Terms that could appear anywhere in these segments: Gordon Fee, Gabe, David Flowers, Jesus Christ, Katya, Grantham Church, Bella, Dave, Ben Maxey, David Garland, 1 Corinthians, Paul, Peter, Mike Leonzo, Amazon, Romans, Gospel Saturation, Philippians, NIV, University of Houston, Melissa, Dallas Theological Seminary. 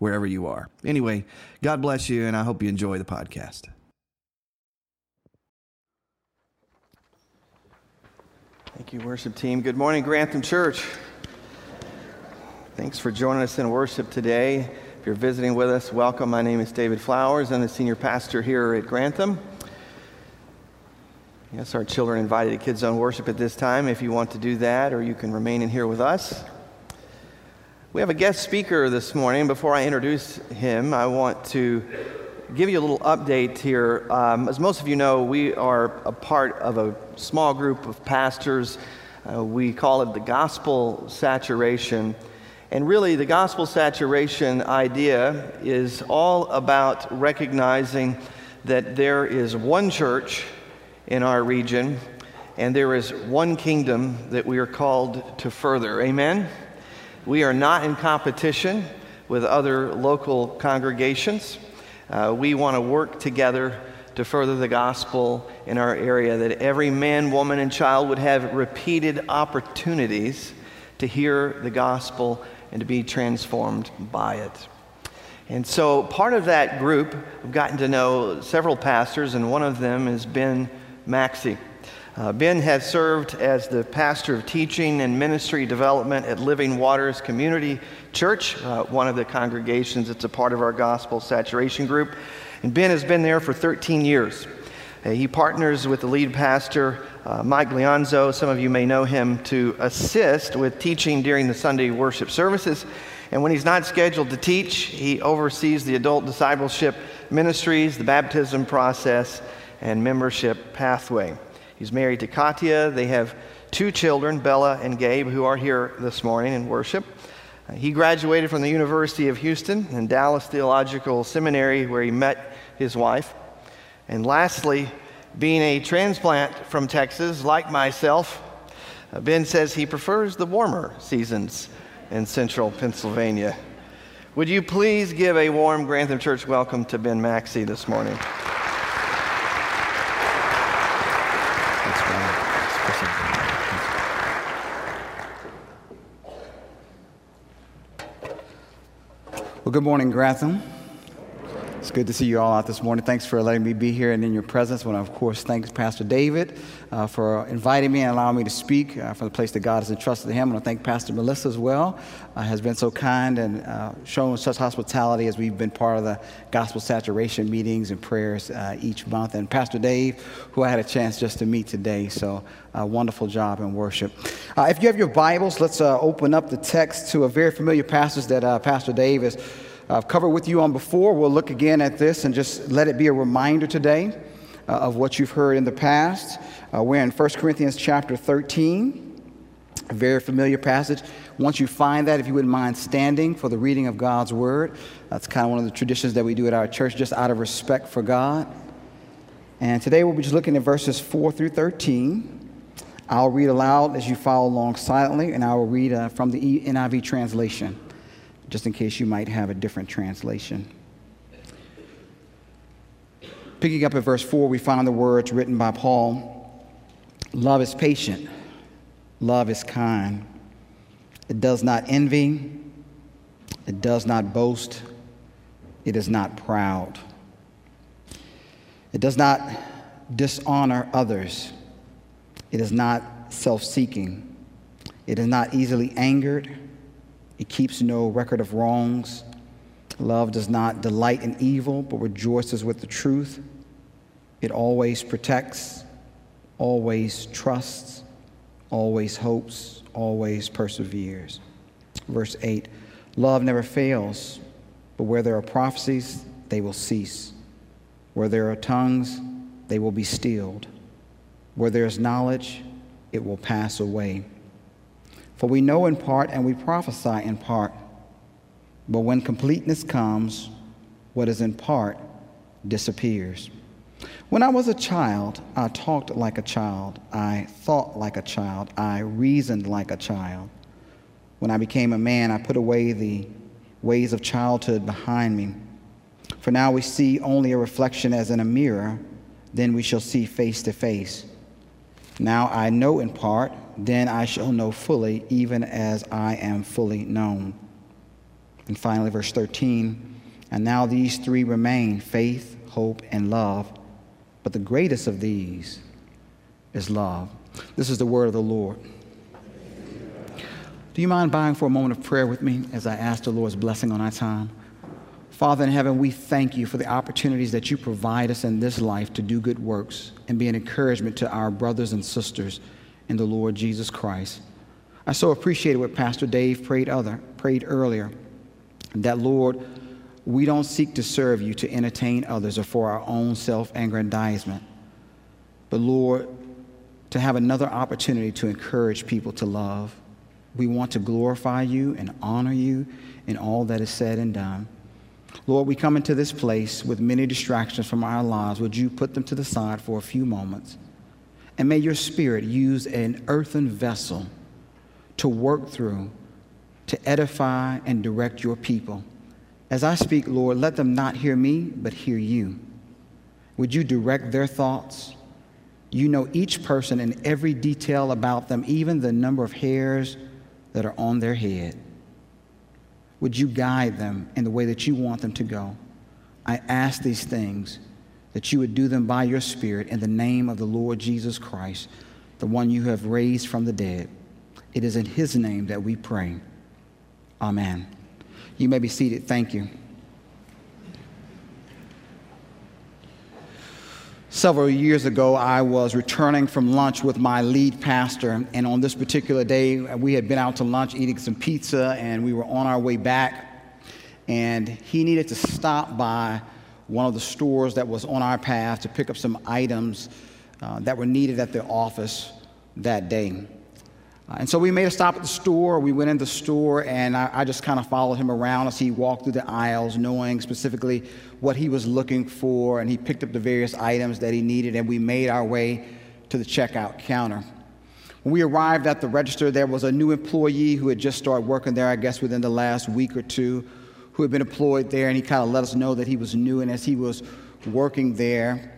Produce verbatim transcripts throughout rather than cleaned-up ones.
wherever you are. Anyway, God bless you, and I hope you enjoy the podcast. Thank you, worship team. Good morning, Grantham Church. Thanks for joining us in worship today. If you're visiting with us, welcome. My name is David Flowers. I'm the senior pastor here at Grantham. Yes, our children invited to Kids Zone worship at this time. If you want to do that, or you can remain in here with us. We have a guest speaker this morning. Before I introduce him, I want to give you a little update here. Um, as most of you know, we are a part of a small group of pastors. Uh, we call it the Gospel Saturation. And really, the Gospel Saturation idea is all about recognizing that there is one church in our region, and there is one kingdom that we are called to further. Amen? We are not in competition with other local congregations. Uh, we want to work together to further the gospel in our area, that every man, woman, and child would have repeated opportunities to hear the gospel and to be transformed by it. And so part of that group, I've gotten to know several pastors, and one of them is Ben Maxey. Uh, Ben has served as the pastor of teaching and ministry development at Living Waters Community Church, uh, one of the congregations that's a part of our Gospel Saturation group. And Ben has been there for thirteen years. Uh, he partners with the lead pastor, uh, Mike Leonzo, some of you may know him, to assist with teaching during the Sunday worship services. And when he's not scheduled to teach, he oversees the adult discipleship ministries, the baptism process, and membership pathway. He's married to Katya. They have two children, Bella and Gabe, who are here this morning in worship. Uh, he graduated from the University of Houston and Dallas Theological Seminary, where he met his wife. And lastly, being a transplant from Texas, like myself, uh, Ben says he prefers the warmer seasons in central Pennsylvania. Would you please give a warm Grantham Church welcome to Ben Maxey this morning? Well, good morning, Grantham. It's good to see you all out this morning. Thanks for letting me be here and in your presence. And of course, thanks, Pastor David, uh, for inviting me and allowing me to speak uh, from the place that God has entrusted to him. And I want to thank Pastor Melissa as well, uh, has been so kind and uh, shown such hospitality as we've been part of the Gospel Saturation meetings and prayers uh, each month. And Pastor Dave, who I had a chance just to meet today. So a uh, wonderful job in worship. Uh, if you have your Bibles, let's uh, open up the text to a very familiar passage that uh, Pastor Dave has I've covered with you on before. We'll look again at this and just let it be a reminder today uh, of what you've heard in the past. Uh, we're in First Corinthians chapter thirteen, a very familiar passage. Once you find that, if you wouldn't mind standing for the reading of God's word. That's kind of one of the traditions that we do at our church, just out of respect for God. And today we'll be just looking at verses four through thirteen. I'll read aloud as you follow along silently, and I will read uh, from the N I V translation, just in case you might have a different translation. Picking up at verse four, we find the words written by Paul. Love is patient. Love is kind. It does not envy. It does not boast. It is not proud. It does not dishonor others. It is not self-seeking. It is not easily angered. It keeps no record of wrongs. Love does not delight in evil, but rejoices with the truth. It always protects, always trusts, always hopes, always perseveres. Verse eight, love never fails, but where there are prophecies, they will cease. Where there are tongues, they will be stilled. Where there is knowledge, it will pass away. For we know in part and we prophesy in part. But when completeness comes, what is in part disappears. When I was a child, I talked like a child. I thought like a child. I reasoned like a child. When I became a man, I put away the ways of childhood behind me. For now we see only a reflection as in a mirror, then we shall see face to face. Now I know in part, then I shall know fully, even as I am fully known. And finally, verse thirteen, and now these three remain, faith, hope, and love, but the greatest of these is love. This is the word of the Lord. Do you mind bowing for a moment of prayer with me as I ask the Lord's blessing on our time? Father in heaven, we thank you for the opportunities that you provide us in this life to do good works and be an encouragement to our brothers and sisters in the Lord Jesus Christ. I so appreciated what Pastor Dave prayed, other, prayed earlier, that, Lord, we don't seek to serve you to entertain others or for our own self-aggrandizement, but, Lord, to have another opportunity to encourage people to love. We want to glorify you and honor you in all that is said and done. Lord, we come into this place with many distractions from our lives. Would you put them to the side for a few moments? And may your Spirit use an earthen vessel to work through, to edify and direct your people. As I speak, Lord, let them not hear me, but hear you. Would you direct their thoughts? You know each person and every detail about them, even the number of hairs that are on their head. Would you guide them in the way that you want them to go? I ask these things, that you would do them by your Spirit in the name of the Lord Jesus Christ, the one you have raised from the dead. It is in his name that we pray. Amen. You may be seated. Thank you. Several years ago, I was returning from lunch with my lead pastor, and on this particular day, we had been out to lunch eating some pizza, and we were on our way back, and he needed to stop by one of the stores that was on our path to pick up some items uh, that were needed at the office that day. Uh, and so we made a stop at the store. We went in the store, and I, I just kind of followed him around as he walked through the aisles, knowing specifically what he was looking for, and he picked up the various items that he needed, and we made our way to the checkout counter. When we arrived at the register, there was a new employee who had just started working there, I guess within the last week or two, who had been employed there, and he kind of let us know that he was new, and as he was working there,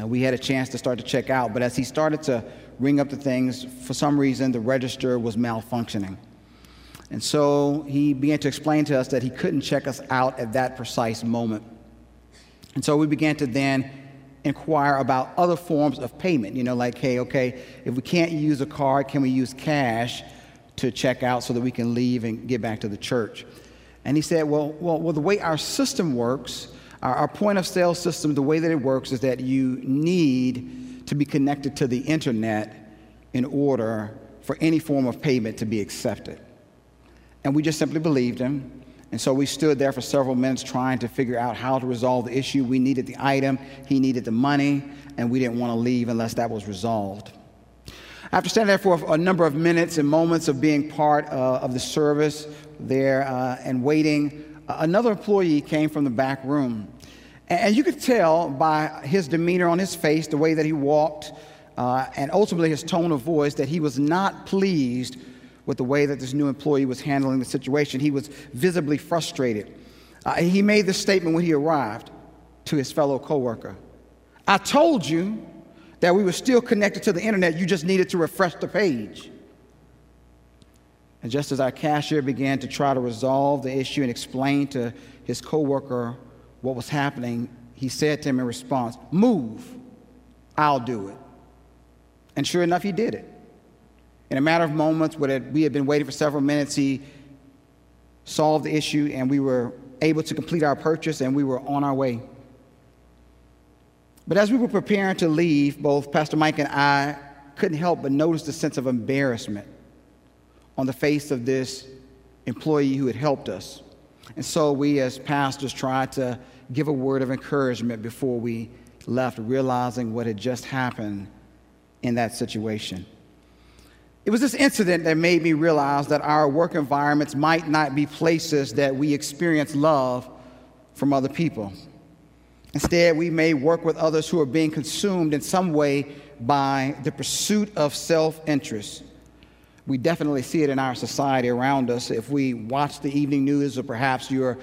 uh, we had a chance to start to check out, but as he started to ring up the things, for some reason the register was malfunctioning. And so he began to explain to us that he couldn't check us out at that precise moment. And so we began to then inquire about other forms of payment, you know, like, hey, okay, if we can't use a card, can we use cash to check out so that we can leave and get back to the church? And he said, well, well, well the way our system works, our, our point of sale system, the way that it works is that you need to be connected to the internet in order for any form of payment to be accepted. And we just simply believed him. And so we stood there for several minutes trying to figure out how to resolve the issue. We needed the item, he needed the money, and we didn't want to leave unless that was resolved. After standing there for a number of minutes and moments of being part uh, of the service there uh, and waiting, uh, another employee came from the back room. And you could tell by his demeanor on his face, the way that he walked, uh, and ultimately his tone of voice, that he was not pleased with the way that this new employee was handling the situation. He was visibly frustrated. Uh, he made this statement when he arrived to his fellow coworker. I told you that we were still connected to the internet. You just needed to refresh the page. And just as our cashier began to try to resolve the issue and explain to his coworker what was happening, he said to him in response, move, I'll do it. And sure enough, he did it. In a matter of moments, what we had been waiting for several minutes, he solved the issue, and we were able to complete our purchase, and we were on our way. But as we were preparing to leave, both Pastor Mike and I couldn't help but notice the sense of embarrassment on the face of this employee who had helped us. And so we, as pastors, tried to give a word of encouragement before we left, realizing what had just happened in that situation. It was this incident that made me realize that our work environments might not be places that we experience love from other people. Instead, we may work with others who are being consumed in some way by the pursuit of self-interest. We definitely see it in our society around us. If we watch the evening news, or perhaps you're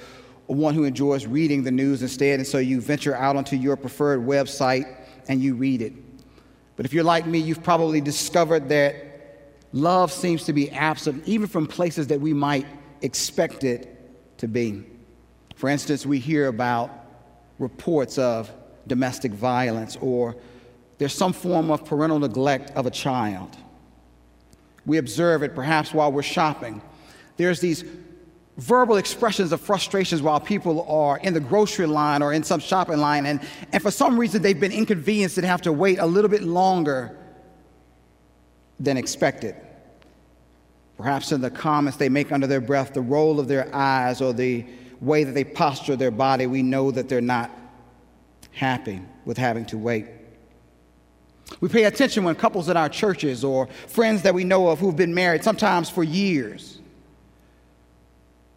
one who enjoys reading the news instead, and so you venture out onto your preferred website and you read it. But if you're like me, you've probably discovered that love seems to be absent, even from places that we might expect it to be. For instance, we hear about reports of domestic violence, or there's some form of parental neglect of a child. We observe it perhaps while we're shopping. There's these verbal expressions of frustrations while people are in the grocery line or in some shopping line, and, and for some reason they've been inconvenienced and have to wait a little bit longer than expected. Perhaps in the comments they make under their breath, the roll of their eyes, or the way that they posture their body, we know that they're not happy with having to wait. We pay attention when couples in our churches or friends that we know of who've been married sometimes for years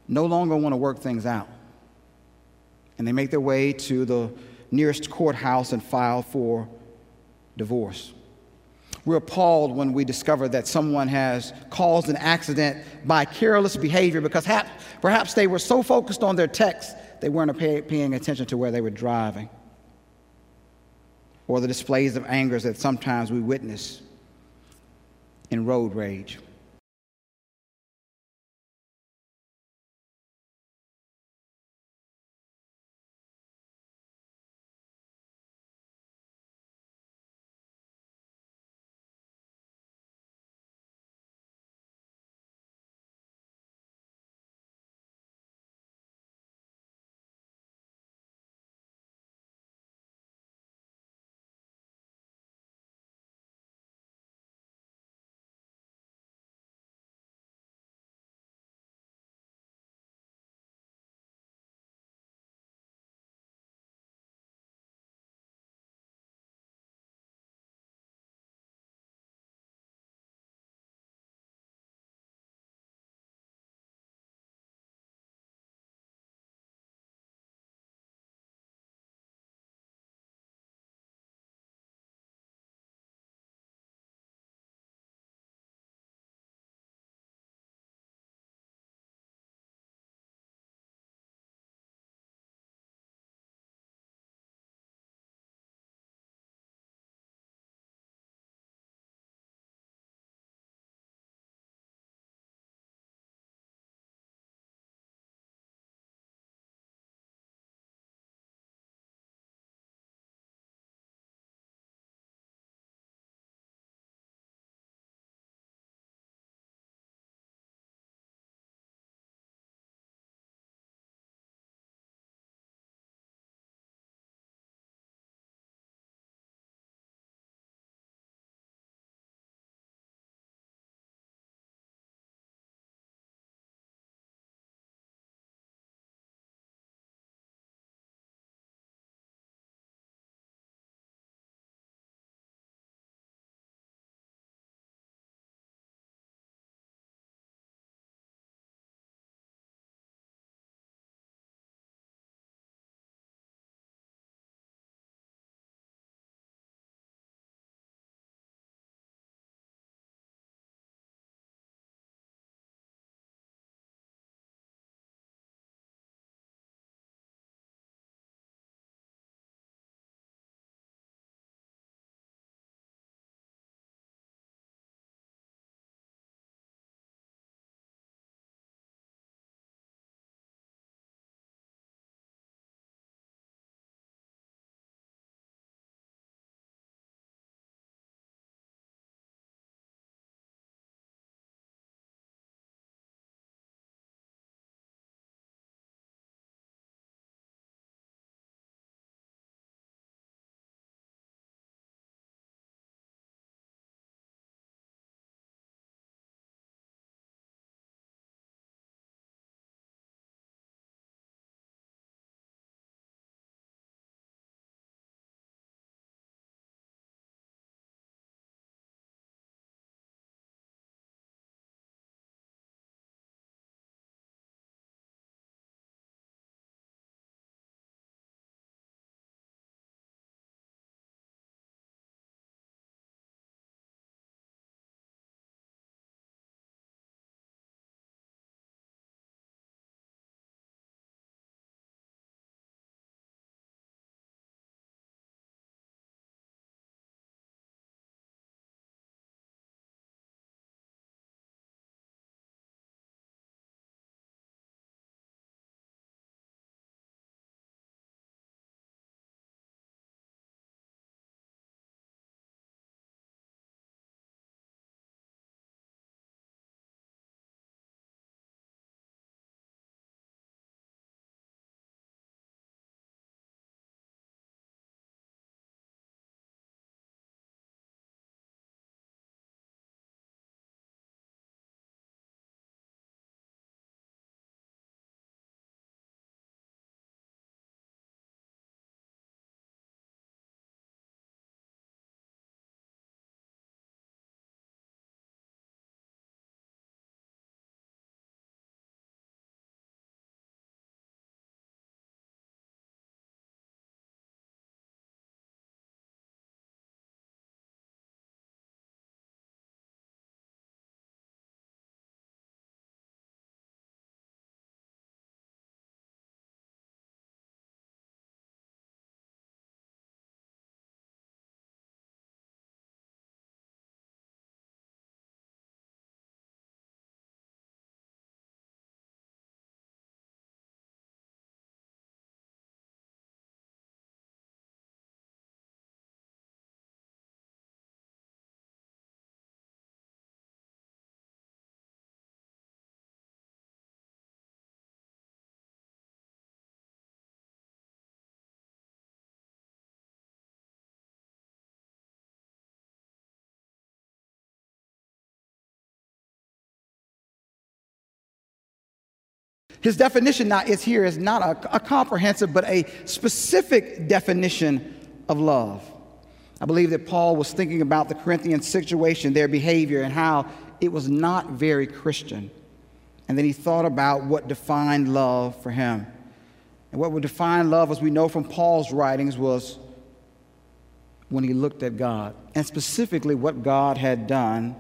no longer want to work things out, and they make their way to the nearest courthouse and file for divorce. We're appalled when we discover that someone has caused an accident by careless behavior because ha- perhaps they were so focused on their text they weren't pay- paying attention to where they were driving. Or the displays of anger that sometimes we witness in road rage. His definition now is here is not a, a comprehensive, but a specific definition of love. I believe that Paul was thinking about the Corinthian situation, their behavior, and how it was not very Christian. And then he thought about what defined love for him. And what would define love, as we know from Paul's writings, was when he looked at God, and specifically what God had done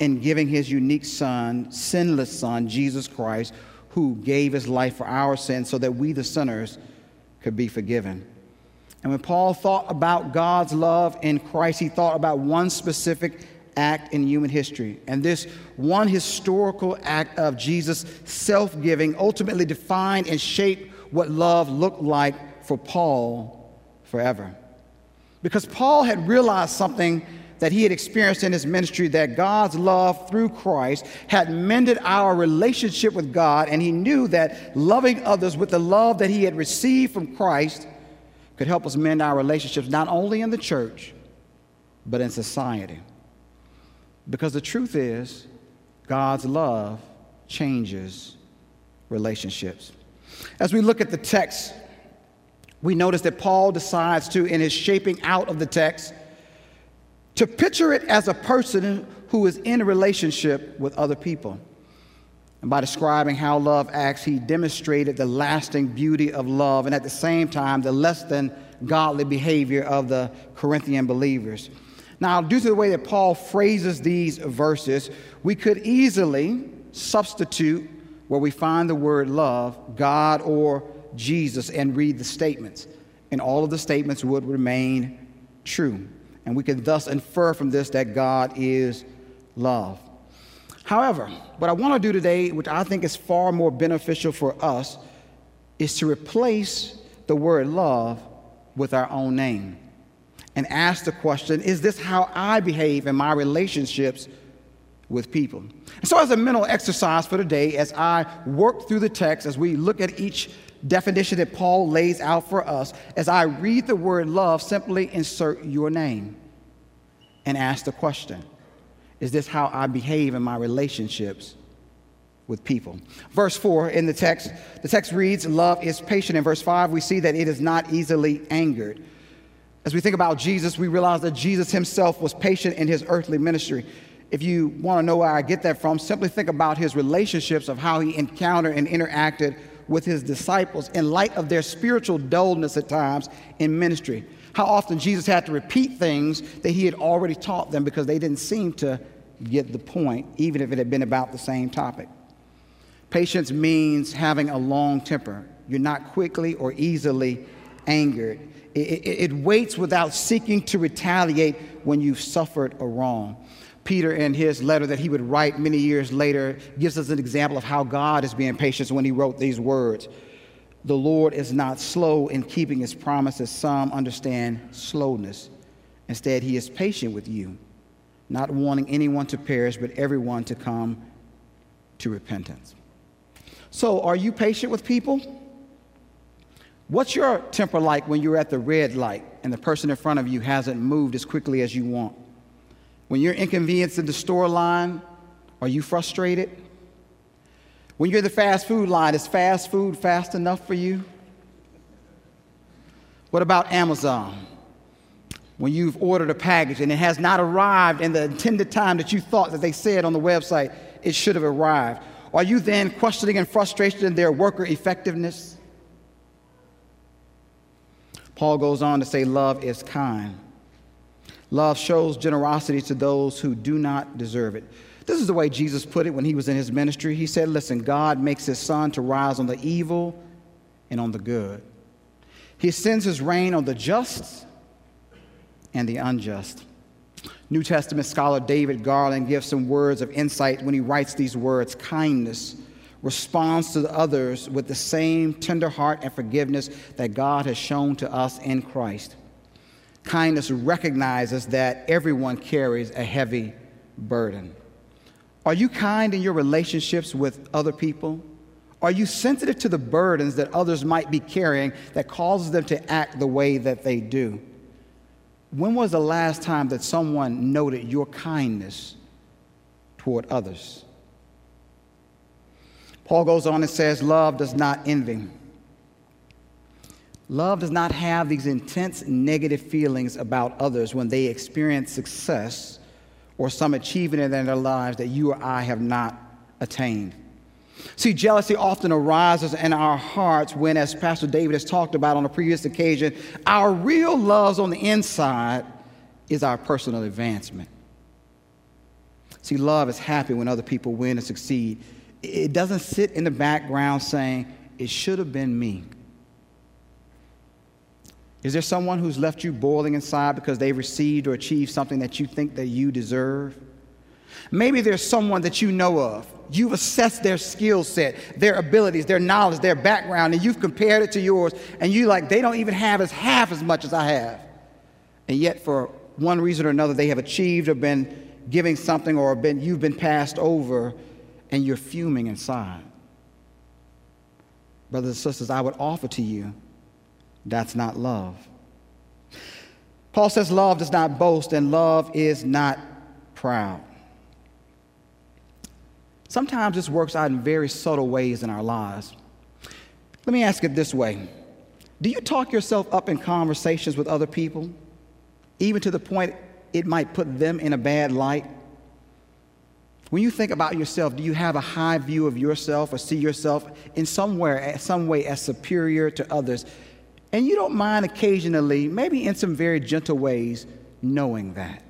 in giving his unique son, sinless son, Jesus Christ, who gave his life for our sins so that we, the sinners, could be forgiven. And when Paul thought about God's love in Christ, he thought about one specific act in human history. And this one historical act of Jesus' self-giving ultimately defined and shaped what love looked like for Paul forever. Because Paul had realized something that he had experienced in his ministry, that God's love through Christ had mended our relationship with God, and he knew that loving others with the love that he had received from Christ could help us mend our relationships, not only in the church, but in society. Because the truth is, God's love changes relationships. As we look at the text, we notice that Paul decides to, in his shaping out of the text, to picture it as a person who is in a relationship with other people. And by describing how love acts, he demonstrated the lasting beauty of love and at the same time the less than godly behavior of the Corinthian believers. Now, due to the way that Paul phrases these verses, we could easily substitute where we find the word love, God or Jesus, and read the statements, and all of the statements would remain true. And we can thus infer from this that God is love. However, what I want to do today, which I think is far more beneficial for us, is to replace the word love with our own name and ask the question, is this how I behave in my relationships with people? And so as a mental exercise for today, as I work through the text, as we look at each definition that Paul lays out for us, as I read the word love, simply insert your name and ask the question, is this how I behave in my relationships with people? Verse four in the text, the text reads, love is patient. In verse five, we see that it is not easily angered. As we think about Jesus, we realize that Jesus himself was patient in his earthly ministry. If you want to know where I get that from, simply think about his relationships of how he encountered and interacted with his disciples in light of their spiritual dullness at times in ministry. How often Jesus had to repeat things that he had already taught them because they didn't seem to get the point, even if it had been about the same topic. Patience means having a long temper. You're not quickly or easily angered. It, it, it waits without seeking to retaliate when you've suffered a wrong. Peter, in his letter that he would write many years later, gives us an example of how God is being patient when he wrote these words. The Lord is not slow in keeping his promises. Some understand slowness. Instead, he is patient with you, not wanting anyone to perish, but everyone to come to repentance. So are you patient with people? What's your temper like when you're at the red light and the person in front of you hasn't moved as quickly as you want? When you're inconvenienced in the store line, are you frustrated? When you're in the fast food line, is fast food fast enough for you? What about Amazon? When you've ordered a package and it has not arrived in the intended time that you thought that they said on the website it should have arrived, are you then questioning and frustrated their worker effectiveness? Paul goes on to say love is kind. Love shows generosity to those who do not deserve it. This is the way Jesus put it when he was in his ministry. He said, listen, God makes his sun to rise on the evil and on the good. He sends his rain on the just and the unjust. New Testament scholar David Garland gives some words of insight when he writes these words. Kindness responds to others with the same tender heart and forgiveness that God has shown to us in Christ. Kindness recognizes that everyone carries a heavy burden. Are you kind in your relationships with other people? Are you sensitive to the burdens that others might be carrying that causes them to act the way that they do? When was the last time that someone noted your kindness toward others? Paul goes on and says, love does not envy. Love does not have these intense negative feelings about others when they experience success or some achievement in their lives that you or I have not attained. See, jealousy often arises in our hearts when, as Pastor David has talked about on a previous occasion, our real love on the inside is our personal advancement. See, love is happy when other people win and succeed. It doesn't sit in the background saying, it should have been me. Is there someone who's left you boiling inside because they received or achieved something that you think that you deserve? Maybe there's someone that you know of. You've assessed their skill set, their abilities, their knowledge, their background, and you've compared it to yours, and you're like, they don't even have as half as much as I have. And yet, for one reason or another, they have achieved or been giving something or been, you've been passed over, and you're fuming inside. Brothers and sisters, I would offer to you, that's not love. Paul says love does not boast and love is not proud. Sometimes this works out in very subtle ways in our lives. Let me ask it this way. Do you talk yourself up in conversations with other people, even to the point it might put them in a bad light? When you think about yourself, do you have a high view of yourself or see yourself in somewhere, some way as superior to others? And you don't mind occasionally, maybe in some very gentle ways, knowing that.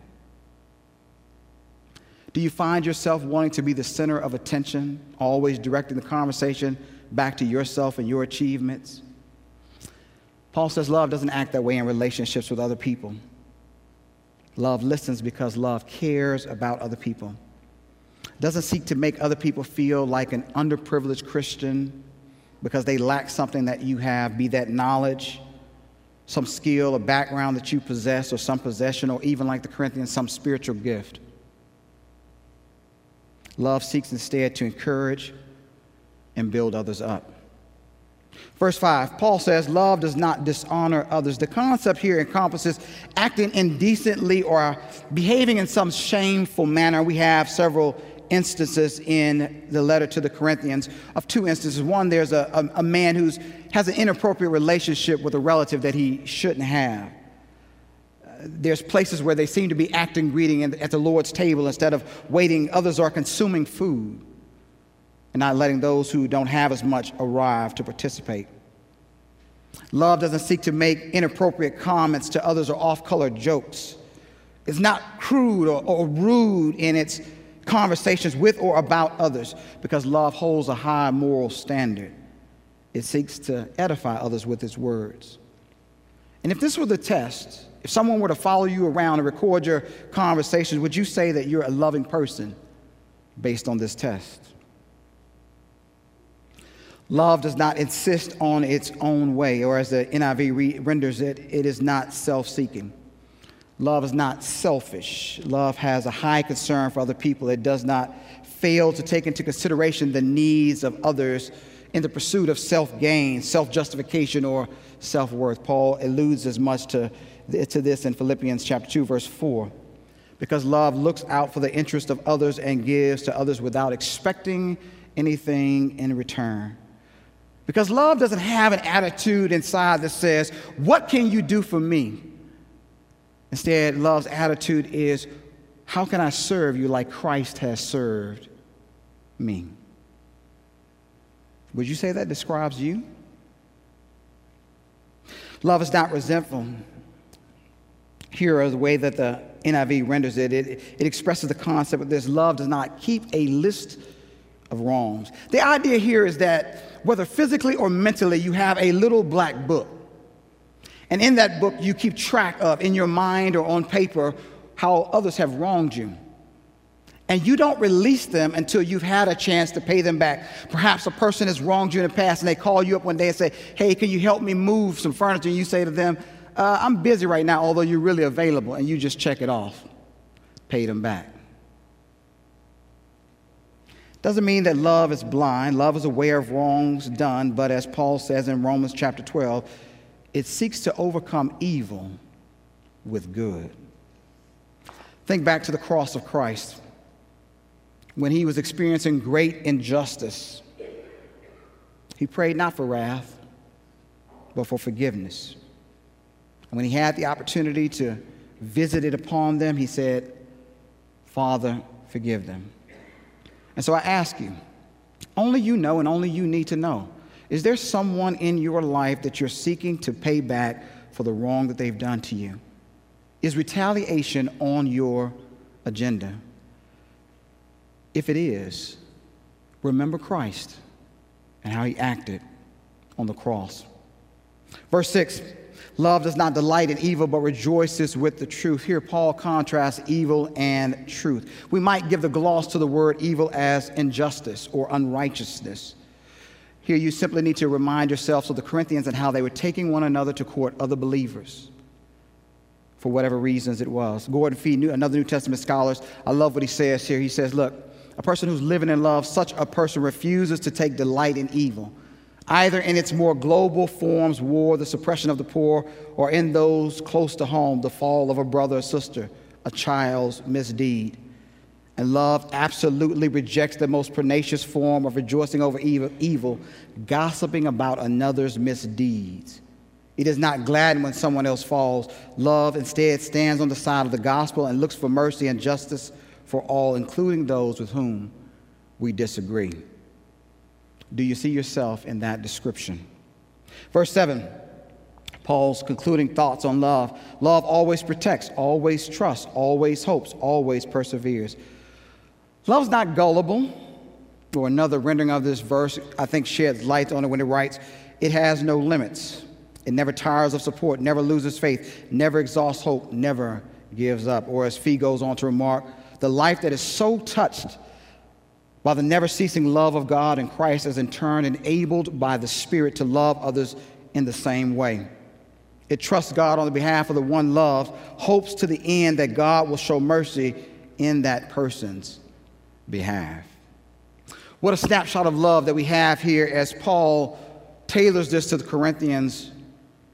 Do you find yourself wanting to be the center of attention, always directing the conversation back to yourself and your achievements? Paul says love doesn't act that way in relationships with other people. Love listens because love cares about other people. Doesn't seek to make other people feel like an underprivileged Christian because they lack something that you have, be that knowledge, some skill, a background that you possess, or some possession, or even like the Corinthians, some spiritual gift. Love seeks instead to encourage and build others up. Verse five, Paul says, love does not dishonor others. The concept here encompasses acting indecently or behaving in some shameful manner. We have several instances in the letter to the Corinthians of two instances. One, there's a, a, a man who has an inappropriate relationship with a relative that he shouldn't have. Uh, there's places where they seem to be acting greedy in, at the Lord's table instead of waiting. Others are consuming food and not letting those who don't have as much arrive to participate. Love doesn't seek to make inappropriate comments to others or off-color jokes. It's not crude or, or rude in its conversations with or about others, because love holds a high moral standard. It seeks to edify others with its words. And if this were the test, if someone were to follow you around and record your conversations, would you say that you're a loving person based on this test? Love does not insist on its own way, or as the N I V re- renders it, it is not self-seeking. Love is not selfish. Love has a high concern for other people. It does not fail to take into consideration the needs of others in the pursuit of self-gain, self-justification, or self-worth. Paul alludes as much to, to this in Philippians chapter two, verse four, because love looks out for the interest of others and gives to others without expecting anything in return. Because love doesn't have an attitude inside that says, what can you do for me? Instead, love's attitude is, how can I serve you like Christ has served me? Would you say that describes you? Love is not resentful. Here is the way that the N I V renders it. It, it expresses the concept of this. Love does not keep a list of wrongs. The idea here is that whether physically or mentally, you have a little black book. And in that book, you keep track of, in your mind or on paper, how others have wronged you. And you don't release them until you've had a chance to pay them back. Perhaps a person has wronged you in the past, and they call you up one day and say, hey, can you help me move some furniture? And you say to them, uh, I'm busy right now, although you're really available. And you just check it off, pay them back. Doesn't mean that love is blind. Love is aware of wrongs done. But as Paul says in Romans chapter twelve, it seeks to overcome evil with good. Think back to the cross of Christ. When he was experiencing great injustice, He prayed not for wrath, but for forgiveness. And when he had the opportunity to visit it upon them, he said, Father, forgive them. And so I ask you, only you know and only you need to know, is there someone in your life that you're seeking to pay back for the wrong that they've done to you? Is retaliation on your agenda? If it is, remember Christ and how he acted on the cross. Verse six, love does not delight in evil, but rejoices with the truth. Here, Paul contrasts evil and truth. We might give the gloss to the word evil as injustice or unrighteousness. Here, you simply need to remind yourselves of the Corinthians and how they were taking one another to court, other believers, for whatever reasons it was. Gordon Fee, another New Testament scholar, I love what he says here. He says, look, a person who's living in love, such a person refuses to take delight in evil, either in its more global forms, war, the suppression of the poor, or in those close to home, the fall of a brother or sister, a child's misdeed. And love absolutely rejects the most pernicious form of rejoicing over evil, evil, gossiping about another's misdeeds. It is not glad when someone else falls. Love instead stands on the side of the gospel and looks for mercy and justice for all, including those with whom we disagree. Do you see yourself in that description? Verse seven, Paul's concluding thoughts on love. Love always protects, always trusts, always hopes, always perseveres. Love's not gullible, or another rendering of this verse, I think, sheds light on it when it writes, it has no limits. It never tires of support, never loses faith, never exhausts hope, never gives up. Or as Fee goes on to remark, the life that is so touched by the never-ceasing love of God and Christ is in turn enabled by the Spirit to love others in the same way. It trusts God on the behalf of the one loved, hopes to the end that God will show mercy in that person's behalf. What a snapshot of love that we have here as Paul tailors this to the Corinthians'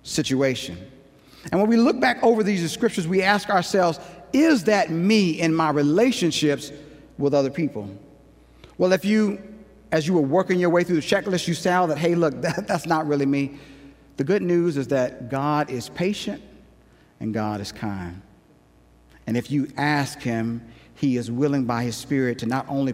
situation. And when we look back over these descriptions, we ask ourselves, is that me in my relationships with other people? Well, if you, as you were working your way through the checklist, you saw that, hey, look, that, that's not really me. The good news is that God is patient and God is kind. And if you ask him, he is willing by his Spirit to not only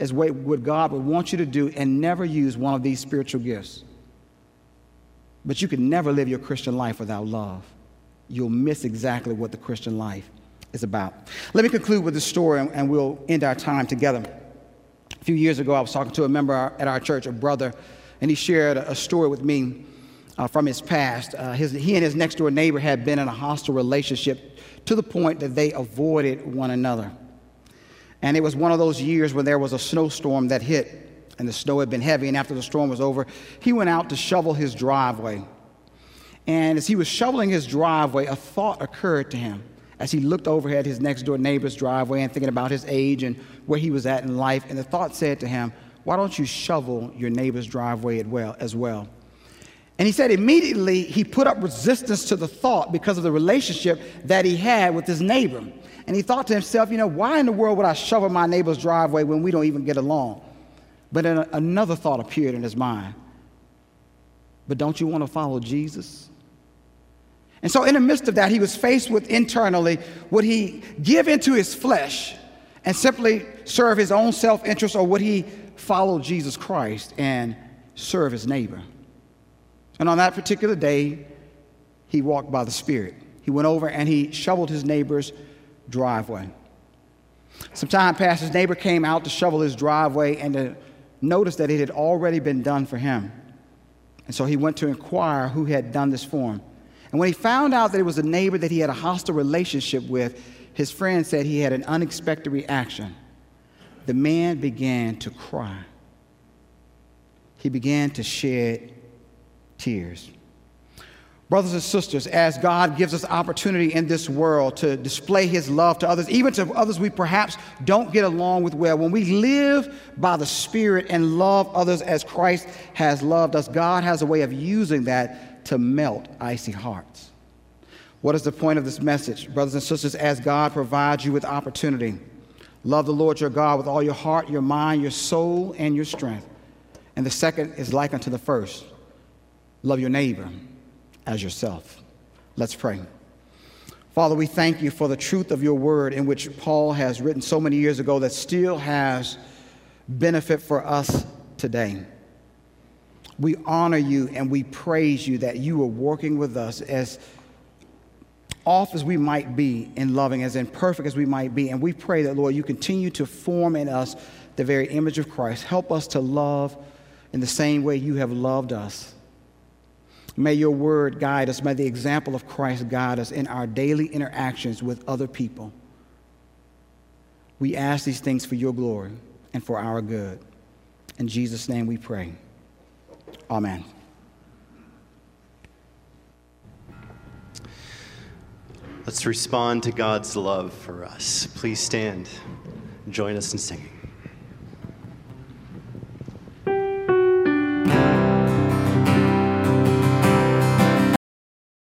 is what God would want you to do, and never use one of these spiritual gifts. But you can never live your Christian life without love. You'll miss exactly what the Christian life is about. Let me conclude with this story, and we'll end our time together. A few years ago, I was talking to a member at our church, a brother, and he shared a story with me uh, from his past. Uh, his, he and his next-door neighbor had been in a hostile relationship to the point that they avoided one another. And it was one of those years when there was a snowstorm that hit, and the snow had been heavy, and after the storm was over, he went out to shovel his driveway. And as he was shoveling his driveway, a thought occurred to him as he looked overhead at his next-door neighbor's driveway and thinking about his age and where he was at in life. And the thought said to him, why don't you shovel your neighbor's driveway as well? And he said immediately he put up resistance to the thought because of the relationship that he had with his neighbor. And he thought to himself, you know, why in the world would I shovel my neighbor's driveway when we don't even get along? But then another thought appeared in his mind. But don't you want to follow Jesus? And so in the midst of that, he was faced with internally, would he give into his flesh and simply serve his own self-interest, or would he follow Jesus Christ and serve his neighbor? And on that particular day, he walked by the Spirit. He went over and he shoveled his neighbor's driveway. Some time passed, his neighbor came out to shovel his driveway and to notice that it had already been done for him. And so he went to inquire who had done this for him. And when he found out that it was a neighbor that he had a hostile relationship with, his friend said he had an unexpected reaction. The man began to cry. He began to shed tears. Brothers and sisters, as God gives us opportunity in this world to display his love to others, even to others we perhaps don't get along with well, when we live by the Spirit and love others as Christ has loved us, God has a way of using that to melt icy hearts. What is the point of this message? Brothers and sisters, as God provides you with opportunity, love the Lord your God with all your heart, your mind, your soul, and your strength. And the second is like unto the first. Love your neighbor as yourself. Let's pray. Father, we thank you for the truth of your word, in which Paul has written so many years ago that still has benefit for us today. We honor you and we praise you that you are working with us, as off as we might be in loving, as imperfect as we might be. And we pray that, Lord, you continue to form in us the very image of Christ. Help us to love in the same way you have loved us. May your word guide us. May the example of Christ guide us in our daily interactions with other people. We ask these things for your glory and for our good. In Jesus' name we pray. Amen. Let's respond to God's love for us. Please stand and join us in singing.